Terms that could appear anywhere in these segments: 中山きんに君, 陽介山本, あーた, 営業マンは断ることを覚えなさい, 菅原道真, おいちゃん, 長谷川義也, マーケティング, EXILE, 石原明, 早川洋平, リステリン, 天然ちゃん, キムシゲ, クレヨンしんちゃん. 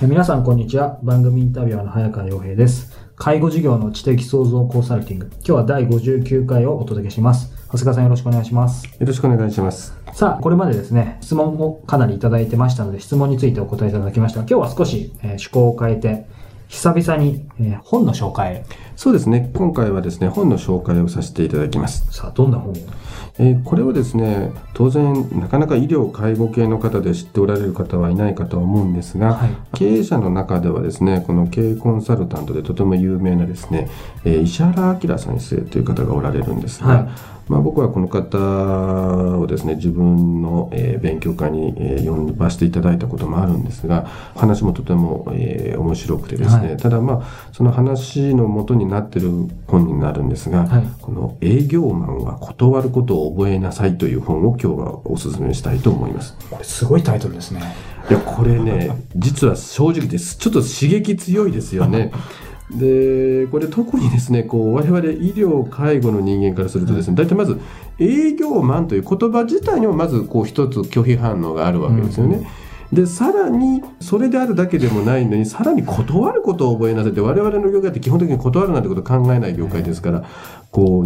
皆さんこんにちは。番組インタビュアーの早川洋平です。介護事業の知的創造コンサルティング、今日は第59回をお届けします。長谷川さん、よろしくお願いします。よろしくお願いします。さあ、これまでですね、質問をかなりいただいてましたので、質問についてお答えいただきました。今日は少し、趣向を変えて久々に、本の紹介。そうですね、今回はですね、本の紹介をさせていただきます。さあ、どんな本？これはですね、当然なかなか医療介護系の方で知っておられる方はいないかと思うんですが、はい、経営者の中ではですね、この経営コンサルタントでとても有名なですね、石原明先生という方がおられるんですが、はい、僕はこの方をですね、自分の勉強会に呼ばせていただいたこともあるんですが、話もとても面白くてですね、はい、ただその話の元になっている本になるんですが、はい、この営業マンは断ることを覚えなさいという本を今日はお勧めしたいと思います。これすごいタイトルですね。いや、これね実は正直ですちょっと刺激強いですよね。でこれ特にですね、我々医療介護の人間からするとですね、大体まず営業マンという言葉自体にもまず一つ拒否反応があるわけですよね、でさらにそれであるだけでもないのに、さらに断ることを覚えなさいって、我々の業界って基本的に断るなんてことを考えない業界ですから、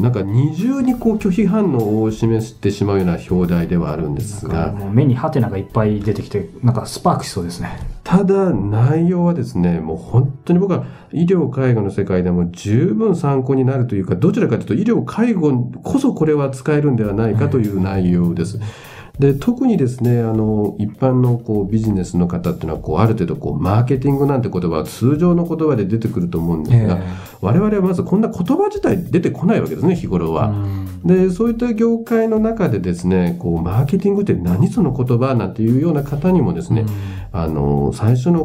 なんか二重に拒否反応を示してしまうような表題ではあるんですが、もう目にハテナがいっぱい出てきて、なんかスパークしそうですね。ただ内容はですね、もう本当に僕は医療介護の世界でも十分参考になるというか、どちらかというと医療介護こそこれは使えるんではないかという内容です、で特にですね、一般のビジネスの方っていうのはある程度マーケティングなんて言葉は通常の言葉で出てくると思うんですが、我々はまずこんな言葉自体出てこないわけですね、日頃は。でそういった業界の中でですね、マーケティングって何その言葉なんていうような方にもですね、最初の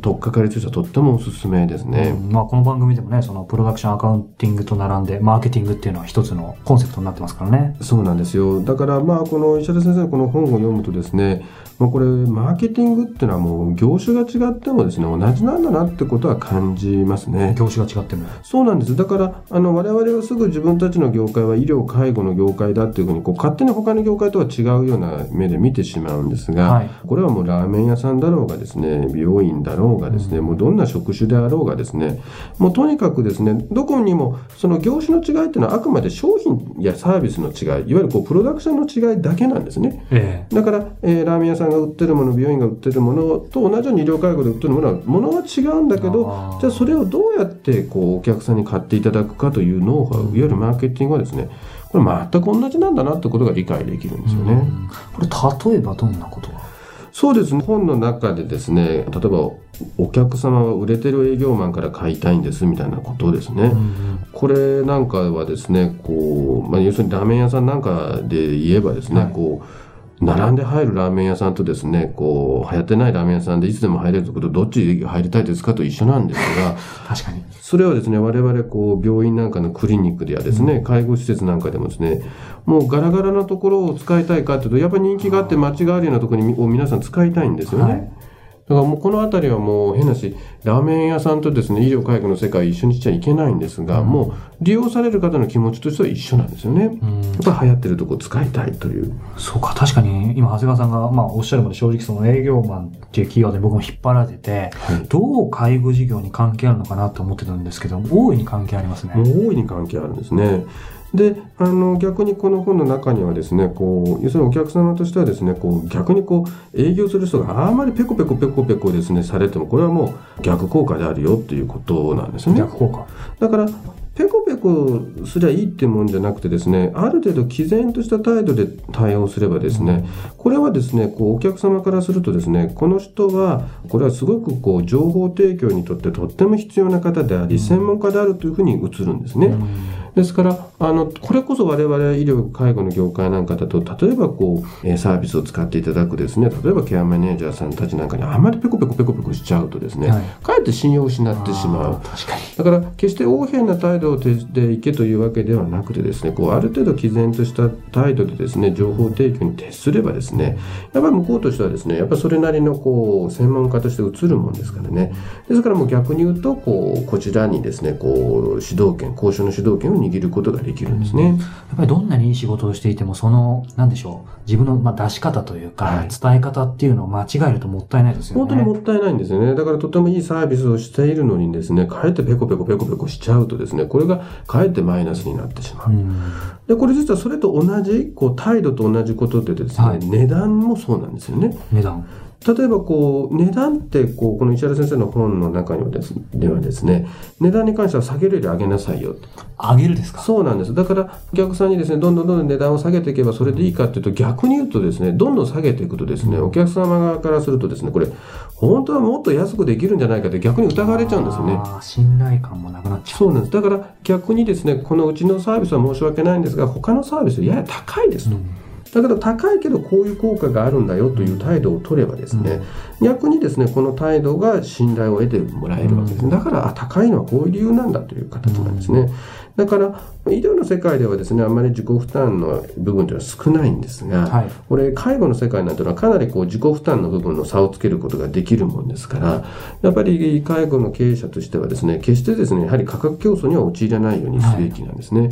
取っかかりとしてはとってもおすすめですね、この番組でもね、そのプロダクションアカウンティングと並んでマーケティングっていうのは一つのコンセプトになってますからね。そうなんですよ。だからこの石原先生のこの本を読むとですね、これマーケティングっていうのはもう業種が違ってもですね、同じなんだなってことは感じますね。業種が違っても。そうなんです。だから我々はすぐ自分たちの業界は医療介護の業界だっていうふうに勝手に他の業界とは違うような目で見てしまうんですが、はい、これはもうラーメン屋さんだろうがですね、美容院だろうがですね、もうどんな職種であろうがですね、もうとにかくですね、どこにもその業種の違いっていうのはあくまで商品やサービスの違い、いわゆるプロダクションの違いだけなんですね、だから、ラーメン屋さんが売ってるもの、美容院が売ってるものと同じように医療介護で売ってるものは違うんだけど、じゃあそれをどうやってお客さんに買っていただくかというノウハウ、いわゆるマーケティングはですね、これ全く同じなんだなってことが理解できるんですよね。これ例えばどんなことが？そうですね、本の中でですね、例えばお客様は売れてる営業マンから買いたいんですみたいなことですね、これなんかはですね、要するにラーメン屋さんなんかで言えばですね、はい、並んで入るラーメン屋さんとですね、流行ってないラーメン屋さんでいつでも入れるということ、どっち入りたいですかと一緒なんですが、確かにそれはですね、我々病院なんかのクリニックではですね、介護施設なんかでもですね、もうガラガラなところを使いたいかというと、やっぱり人気があって街があるようなところを皆さん使いたいんですよね、はい、だからもうこのあたりはもう変なし、ラーメン屋さんとですね、医療介護の世界一緒にしちゃいけないんですが、もう利用される方の気持ちとしては一緒なんですよね、やっぱり流行ってるとこ使いたいという。そうか、確かに今長谷川さんがおっしゃるまで、正直その営業マンっていうキーワードに僕も引っ張られて、はい、どう介護事業に関係あるのかなと思ってたんですけど、大いに関係ありますね。大いに関係あるんですね。で逆にこの本の中にはですね、要するにお客様としてはですね、逆に営業する人があんまりペコペコペコペコですねされても、これはもう逆効果であるよっていうことなんですね。逆効果だからペコペコすりゃいいってもんじゃなくてですね、ある程度毅然とした態度で対応すればですね、これはですね、こうお客様からするとですね、この人はこれはすごくこう情報提供にとってとっても必要な方であり、専門家であるというふうに映るんですね。ですからこれこそ我々医療介護の業界なんかだと、例えばこうサービスを使っていただくですね、例えばケアマネージャーさんたちなんかにあまりペコペコしちゃうとですね、かえって信用を失ってしまう。確かに。だから決して横柄な態度を徹底していけというわけではなくてですね、こうある程度毅然とした態度でですね、情報提供に徹すればですね、やっぱり向こうとしてはですね、やっぱりそれなりのこう専門家として映るもんですからね。ですからもう逆に言うと、こちらにですね、こう交渉の主導権を握ることができるんですね。やっぱりどんなにいい仕事をしていても、その何でしょう、自分の出し方というか、伝え方っていうのを間違えるともったいないですよね。本当にもったいないんですよね。だからとてもいいサービスをしているのにですね、かえってペコペコしちゃうとですね、これがかえってマイナスになってしまう。でこれ実はそれと同じ態度と同じことでですね、値段もそうなんですよね。例えば値段ってこの石原先生の本の中にはですね、値段に関しては下げるより上げなさいよ。上げるですか？そうなんです。だからお客さんにですね、どんどん値段を下げていけばそれでいいかっていうと、逆に言うとですね、どんどん下げていくとですね、お客様側からするとですね、これ本当はもっと安くできるんじゃないかって逆に疑われちゃうんですよね。信頼感もなくなっちゃう。そうなんです。だから逆にですね、このうちのサービスは申し訳ないんですが、他のサービスはやや高いですと、だけど高いけどこういう効果があるんだよという態度を取ればですね、逆にですね、この態度が信頼を得てもらえるわけですね。だから高いのはこういう理由なんだという形なんですね。だから医療の世界ではですね、あんまり自己負担の部分というのは少ないんですが、これ介護の世界なんていうのはかなり自己負担の部分の差をつけることができるもんですから、やっぱり介護の経営者としてはですね、決してですね、やはり価格競争には陥らないようにすべきなんですね。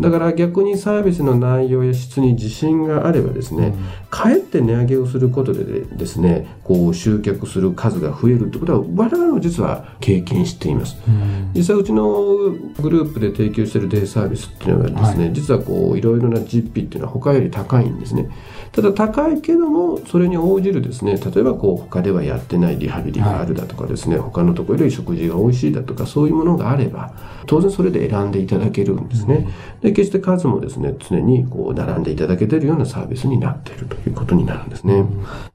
だから逆にサービスの内容や質に自信があればですね、かえって値上げをすることでですね、集客する数が増えるということは我々も実は経験しています。実際うちのグループで提供しているデイサービスっていうのがですね、実はいろいろな実費っていうのは他より高いんですね。ただ高いけども、それに応じるですね、例えば他ではやってないリハビリがあるだとかですね、他のところより食事が美味しいだとか、そういうものがあれば当然それで選んでいただけるんですね。で決して数もですね、常に並んでいただけているようなサービスになっているということになるんですね。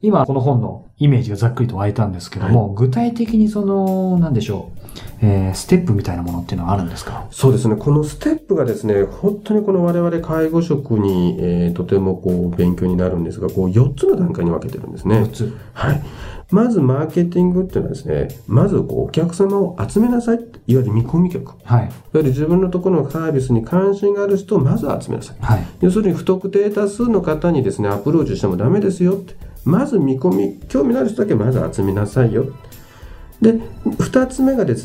今この本のイメージがざっくりと湧いたんですけども、具体的に何でしょう、ステップみたいなものっていうのはあるんですか？そうですね、このステップがですね、本当に我々介護職に、とても勉強になるんですが、4つの段階に分けてるんですね。4つ。はい。まずマーケティングっていうのはですね、まずお客様を集めなさい、いわゆる見込み客、いわゆる自分のところのサービスに関心がある人をまず集めなさい、要するに不特定多数の方にですね、アプローチしてもダメですよって、まず見込み興味のある人だけまず集めなさいよ。で2つ目がで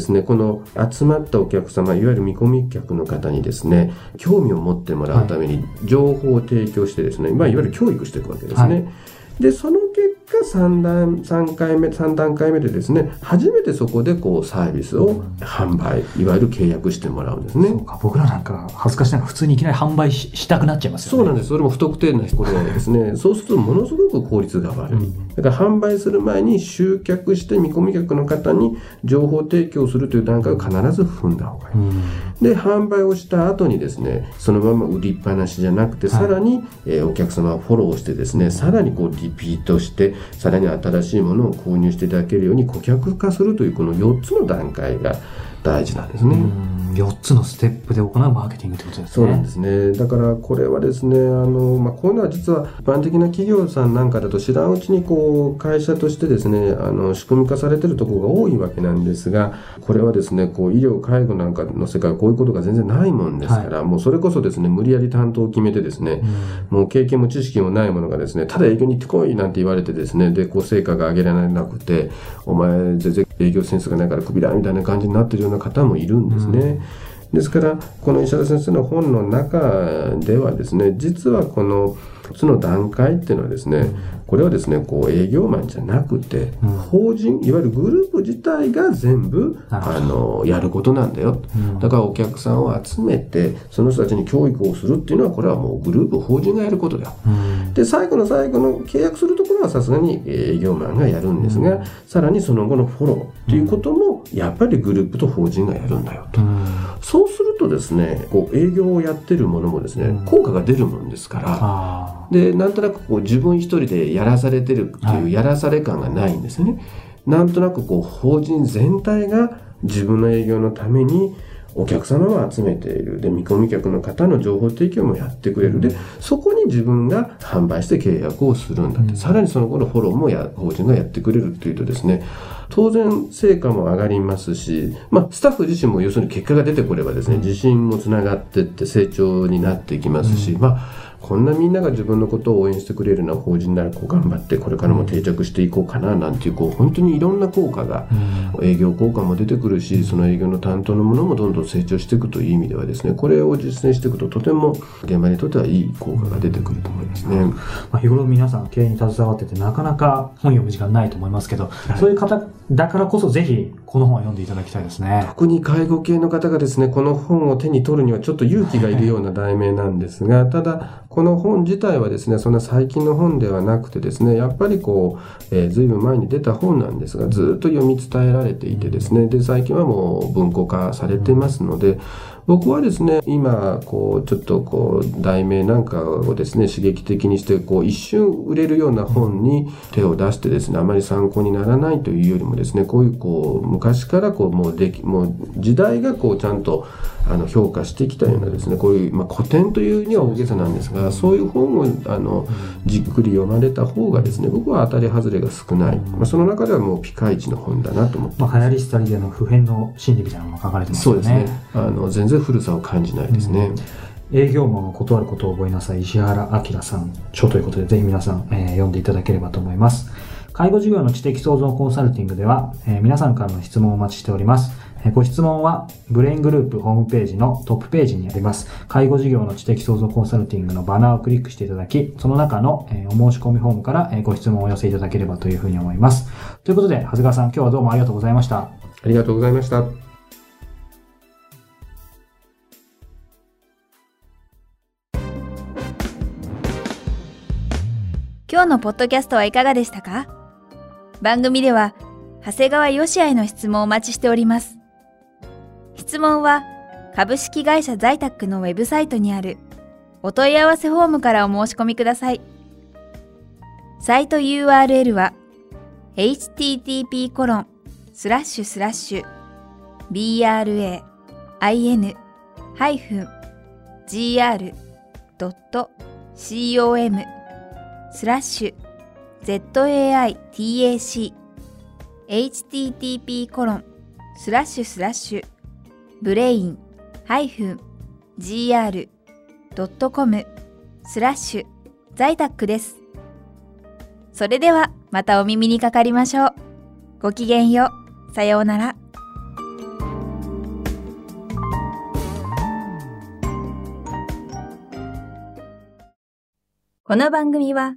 すね、この集まったお客様、いわゆる見込み客の方にですね、興味を持ってもらうために情報を提供してですね、いわゆる教育していくわけですね。でその結果3段階目でですね、初めてそこでサービスを販売、いわゆる契約してもらうんですね。そうか、僕らなんか恥ずかしながら普通にいきなり販売 したくなっちゃいますよね。そうなんです。それも不特定なことなんですね。そうするとものすごく効率が悪い。だから販売する前に集客して見込み客の方に情報提供するという段階を必ず踏んだ方がいい。で販売をした後にですね、そのまま売りっぱなしじゃなくて、さらに、お客様をフォローしてですね、さらにリピートして、さらに新しいものを購入していただけるように顧客化するという、この4つの段階が大事なんですね。4つのステップで行うマーケティングということですね。そうなんですね。だからこれはですね、こういうのは実は一般的な企業さんなんかだと知らんうちに会社としてですね、仕組み化されてるところが多いわけなんですが、これはですね、医療介護なんかの世界はこういうことが全然ないもんですから、もうそれこそですね、無理やり担当を決めてですね、もう経験も知識もないものがですね、ただ営業に行ってこいなんて言われてですね、で成果が上げられなくて、お前全然営業センスがないからクビだみたいな感じになってるような方もいるんですね。ですからこの石原先生の本の中ではですね、実はこのその段階っていうのはですね、これはですね、営業マンじゃなくて、法人、いわゆるグループ自体が全部やることなんだよ。だからお客さんを集めてその人たちに教育をするっていうのは、これはもうグループ法人がやることだよ。で最後の契約するところはさすがに営業マンがやるんですが、さらにその後のフォローっていうこともやっぱりグループと法人がやるんだよと。そうするとですね、こう営業をやってるものもですね、効果が出るもんですから、でなんとなくこう自分一人でやらされてるっていうやらされ感がないんですね。なんとなくこう法人全体が自分の営業のためにお客様を集めている、で見込み客の方の情報提供もやってくれる、でそこに自分が販売して契約をするんだって、さらにその後のフォローも法人がやってくれるっていうとですね、当然成果も上がりますし、スタッフ自身も要するに結果が出てこればですね、自信もつながっていって成長になっていきますし、こんなみんなが自分のことを応援してくれるような法人ならこう頑張ってこれからも定着していこうかななんていうこう本当にいろんな効果が、営業効果も出てくるし、その営業の担当のものもどんどん成長していくという意味ではですね、これを実践していくととても現場にとってはいい効果が出てくると思いますね。日頃皆さん経営に携わっててなかなか本読む時間ないと思いますけど、そういう方だからこそぜひこの本を読んでいただきたいですね。特に介護系の方がですね、この本を手に取るにはちょっと勇気がいるような題名なんですが、ただこの本自体はですね、そんな最近の本ではなくてですね、やっぱりこう、随分前に出た本なんですが、ずっと読み伝えられていてですね、で最近はもう文庫化されてますので、僕はですね、今こうちょっとこう題名なんかをですね刺激的にしてこう一瞬売れるような本に手を出してですね、あまり参考にならないというよりもですね、こういうこう昔からこうもう時代がこうちゃんと評価してきたようなですね、こういう古典というには大げさなんですが、そういう本をじっくり読まれた方がですね、僕は当たり外れが少ない、その中ではもうピカイチの本だなと思ってます。流行り廃りでの普遍の心理みたいなものが書かれてますよね。そうですね、全然古さを感じないですね。営業マンは断ることを覚えなさい、石原明さん著ということで、ぜひ皆さん、読んでいただければと思います。介護事業の知的創造コンサルティングでは、皆さんからの質問をお待ちしております。ご質問はブレイングループホームページのトップページにあります介護事業の知的創造コンサルティングのバナーをクリックしていただき、その中の、お申し込みフォームから、ご質問を寄せいただければというふうに思います。ということで長谷川さん、今日はどうもありがとうございました。ありがとうございました。今日のポッドキャストはいかがでしたか？番組では長谷川義也への質問をお待ちしております。質問は株式会社在宅のウェブサイトにあるお問い合わせフォームからお申し込みください。サイト URL は http://brain-gr.com/在宅です。それではまたお耳にかかりましょう。ごきげんよう。さようなら。この番組は